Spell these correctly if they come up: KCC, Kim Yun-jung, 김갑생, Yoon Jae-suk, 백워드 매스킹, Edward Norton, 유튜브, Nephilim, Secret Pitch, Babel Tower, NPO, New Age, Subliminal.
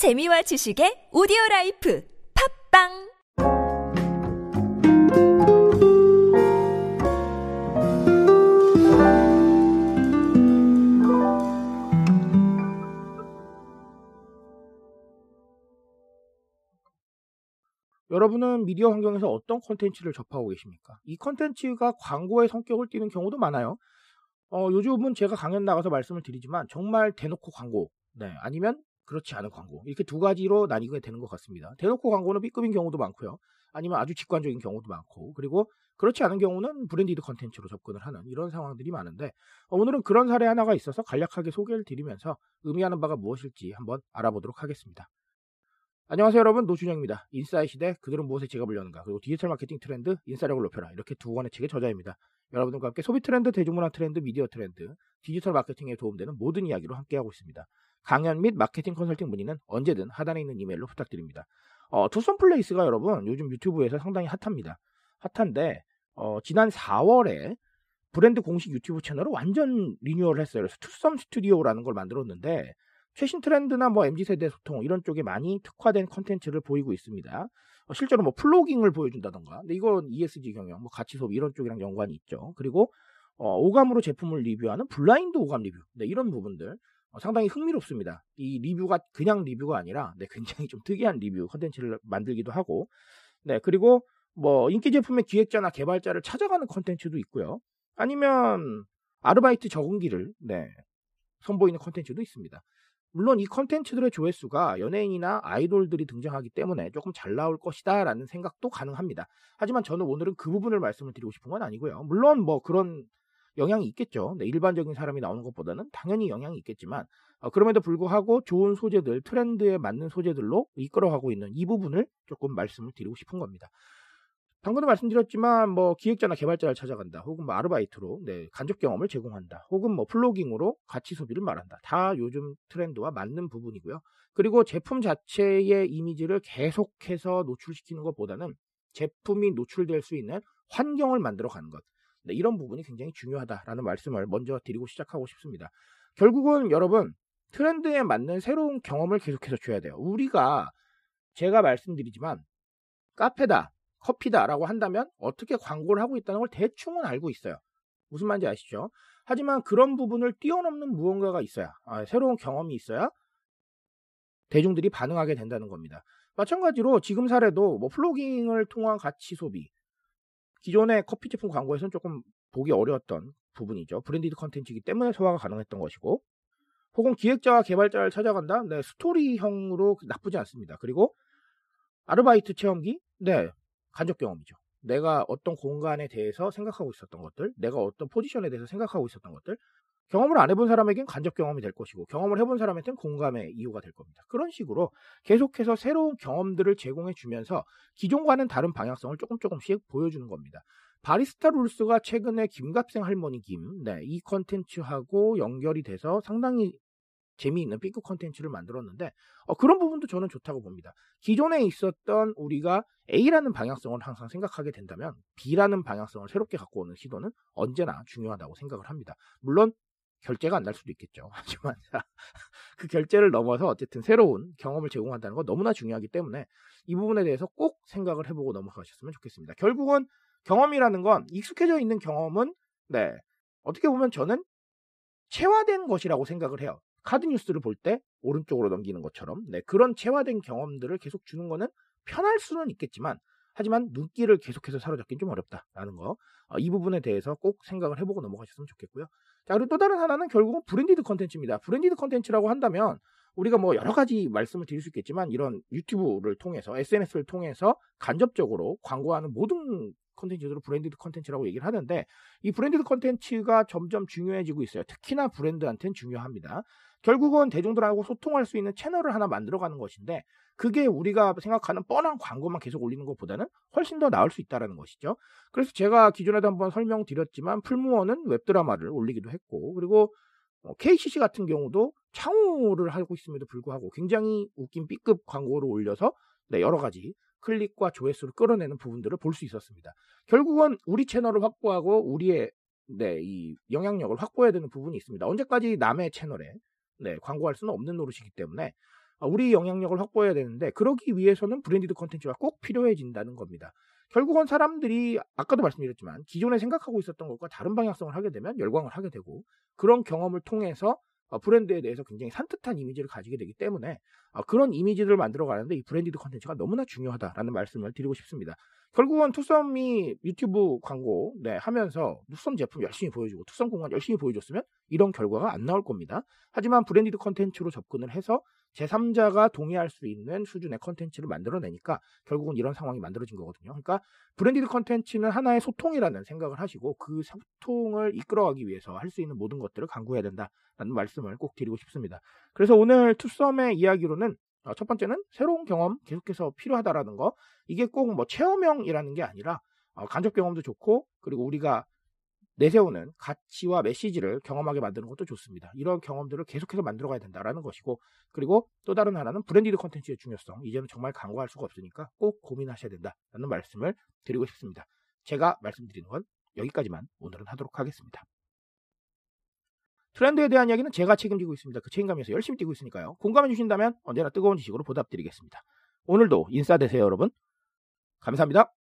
재미와 지식의 오디오라이프 팝빵 여러분은 미디어 환경에서 어떤 콘텐츠를 접하고 계십니까? 이 콘텐츠가 광고의 성격을 띠는 경우도 많아요. 요즘은 제가 강연 나가서 말씀을 드리지만 정말 대놓고 광고, 아니면 그렇지 않은 광고, 이렇게 두 가지로 나뉘게 되는 것 같습니다. 대놓고 광고는 B급인 경우도 많고요. 아니면 아주 직관적인 경우도 많고, 그리고 그렇지 않은 경우는 브랜디드 콘텐츠로 접근을 하는 이런 상황들이 많은데, 오늘은 그런 사례 하나가 있어서 간략하게 소개를 드리면서 의미하는 바가 무엇일지 한번 알아보도록 하겠습니다. 안녕하세요 여러분, 노준영입니다. 인싸의 시대, 그들은 무엇에 지갑을 여는가, 그리고 디지털 마케팅 트렌드, 인싸력을 높여라, 이렇게 두 권의 책의 저자입니다. 여러분들과 함께 소비 트렌드, 대중문화 트렌드, 미디어 트렌드, 디지털 마케팅에 도움되는 모든 이야기로 함께하고 있습니다. 강연 및 마케팅 컨설팅 문의는 언제든 하단에 있는 이메일로 부탁드립니다. 투썸 플레이스가 여러분 요즘 유튜브에서 상당히 핫합니다. 핫한데 지난 4월에 브랜드 공식 유튜브 채널을 완전 리뉴얼을 했어요. 그래서 투썸 스튜디오라는 걸 만들었는데 최신 트렌드나 MZ세대 소통 이런 쪽에 많이 특화된 컨텐츠를 보이고 있습니다. 실제로 플로깅을 보여준다던가, 근데 이건 ESG 경영, 가치소비 이런 쪽이랑 연관이 있죠. 그리고 오감으로 제품을 리뷰하는 블라인드 오감 리뷰, 이런 부분들 상당히 흥미롭습니다. 이 리뷰가 그냥 리뷰가 아니라 굉장히 좀 특이한 리뷰 컨텐츠를 만들기도 하고, 그리고 인기 제품의 기획자나 개발자를 찾아가는 컨텐츠도 있고요. 아니면 아르바이트 적응기를 선보이는 컨텐츠도 있습니다. 물론 이 컨텐츠들의 조회수가 연예인이나 아이돌들이 등장하기 때문에 조금 잘 나올 것이다 라는 생각도 가능합니다. 하지만 저는 오늘은 그 부분을 말씀을 드리고 싶은 건 아니고요. 물론 그런 영향이 있겠죠. 일반적인 사람이 나오는 것보다는 당연히 영향이 있겠지만, 그럼에도 불구하고 좋은 소재들, 트렌드에 맞는 소재들로 이끌어가고 있는 이 부분을 조금 말씀을 드리고 싶은 겁니다. 방금도 말씀드렸지만 기획자나 개발자를 찾아간다, 혹은 아르바이트로 간접 경험을 제공한다, 혹은 플로깅으로 가치 소비를 말한다, 다 요즘 트렌드와 맞는 부분이고요. 그리고 제품 자체의 이미지를 계속해서 노출시키는 것보다는 제품이 노출될 수 있는 환경을 만들어 가는 것, 이런 부분이 굉장히 중요하다라는 말씀을 먼저 드리고 시작하고 싶습니다. 결국은 여러분, 트렌드에 맞는 새로운 경험을 계속해서 줘야 돼요. 제가 말씀드리지만 카페다, 커피다라고 한다면 어떻게 광고를 하고 있다는 걸 대충은 알고 있어요. 무슨 말인지 아시죠? 하지만 그런 부분을 뛰어넘는 무언가가 있어야, 새로운 경험이 있어야 대중들이 반응하게 된다는 겁니다. 마찬가지로 지금 사례도 플로깅을 통한 가치 소비, 기존의 커피 제품 광고에서는 조금 보기 어려웠던 부분이죠. 브랜디드 컨텐츠이기 때문에 소화가 가능했던 것이고, 혹은 기획자와 개발자를 찾아간다, 스토리형으로 나쁘지 않습니다. 그리고 아르바이트 체험기, 간접 경험이죠. 내가 어떤 공간에 대해서 생각하고 있었던 것들, 내가 어떤 포지션에 대해서 생각하고 있었던 것들, 경험을 안 해본 사람에겐 간접 경험이 될 것이고, 경험을 해본 사람한테는 공감의 이유가 될 겁니다. 그런 식으로 계속해서 새로운 경험들을 제공해 주면서 기존과는 다른 방향성을 조금씩 보여주는 겁니다. 바리스타 룰스가 최근에 김갑생 할머니 김, 이 컨텐츠하고 연결이 돼서 상당히 재미있는 B급 컨텐츠를 만들었는데, 그런 부분도 저는 좋다고 봅니다. 기존에 있었던 우리가 A라는 방향성을 항상 생각하게 된다면 B라는 방향성을 새롭게 갖고 오는 시도는 언제나 중요하다고 생각을 합니다. 물론 결제가 안 날 수도 있겠죠. 하지만 그 결제를 넘어서 어쨌든 새로운 경험을 제공한다는 건 너무나 중요하기 때문에 이 부분에 대해서 꼭 생각을 해보고 넘어가셨으면 좋겠습니다. 결국은 경험이라는 건, 익숙해져 있는 경험은 어떻게 보면 저는 체화된 것이라고 생각을 해요. 카드 뉴스를 볼 때 오른쪽으로 넘기는 것처럼 그런 체화된 경험들을 계속 주는 거는 편할 수는 있겠지만, 하지만 눈길을 계속해서 사로잡긴 좀 어렵다라는 거, 이 부분에 대해서 꼭 생각을 해보고 넘어가셨으면 좋겠고요. 자, 그리고 또 다른 하나는 결국은 브랜디드 컨텐츠입니다. 브랜디드 컨텐츠라고 한다면 우리가 여러 가지 말씀을 드릴 수 있겠지만, 이런 유튜브를 통해서, SNS를 통해서 간접적으로 광고하는 모든 컨텐츠들을 브랜디드 컨텐츠라고 얘기를 하는데, 이 브랜디드 컨텐츠가 점점 중요해지고 있어요. 특히나 브랜드한테는 중요합니다. 결국은 대중들하고 소통할 수 있는 채널을 하나 만들어가는 것인데, 그게 우리가 생각하는 뻔한 광고만 계속 올리는 것보다는 훨씬 더 나을 수 있다는 것이죠. 그래서 제가 기존에도 한번 설명드렸지만 풀무원은 웹드라마를 올리기도 했고, 그리고 KCC 같은 경우도 창호를 하고 있음에도 불구하고 굉장히 웃긴 B급 광고를 올려서 여러 가지 클릭과 조회수를 끌어내는 부분들을 볼 수 있었습니다. 결국은 우리 채널을 확보하고 우리의 이 영향력을 확보해야 되는 부분이 있습니다. 언제까지 남의 채널에 광고할 수는 없는 노릇이기 때문에 우리 영향력을 확보해야 되는데 그러기 위해서는 브랜디드 콘텐츠가 꼭 필요해진다는 겁니다. 결국은 사람들이 아까도 말씀드렸지만 기존에 생각하고 있었던 것과 다른 방향성을 하게 되면 열광을 하게 되고 그런 경험을 통해서 브랜드에 대해서 굉장히 산뜻한 이미지를 가지게 되기 때문에 그런 이미지들을 만들어가는데 이 브랜디드 컨텐츠가 너무나 중요하다라는 말씀을 드리고 싶습니다. 결국은 투썸이 유튜브 광고 하면서 투썸 제품 열심히 보여주고 투썸 공간 열심히 보여줬으면 이런 결과가 안 나올 겁니다. 하지만 브랜디드 컨텐츠로 접근을 해서 제3자가 동의할 수 있는 수준의 컨텐츠를 만들어내니까 결국은 이런 상황이 만들어진 거거든요. 그러니까 브랜디드 컨텐츠는 하나의 소통이라는 생각을 하시고 그 소통을 이끌어가기 위해서 할 수 있는 모든 것들을 강구해야 된다라는 말씀을 꼭 드리고 싶습니다. 그래서 오늘 투썸의 이야기로는 첫 번째는 새로운 경험 계속해서 필요하다라는 거, 이게 꼭 뭐 체험형이라는 게 아니라 간접 경험도 좋고 그리고 우리가 내세우는 가치와 메시지를 경험하게 만드는 것도 좋습니다. 이런 경험들을 계속해서 만들어가야 된다라는 것이고, 그리고 또 다른 하나는 브랜디드 콘텐츠의 중요성, 이제는 정말 강구할 수가 없으니까 꼭 고민하셔야 된다라는 말씀을 드리고 싶습니다. 제가 말씀드리는 건 여기까지만 오늘은 하도록 하겠습니다. 트렌드에 대한 이야기는 제가 책임지고 있습니다. 그 책임감에서 열심히 뛰고 있으니까요. 공감해 주신다면 언제나 뜨거운 지식으로 보답드리겠습니다. 오늘도 인싸 되세요, 여러분. 감사합니다.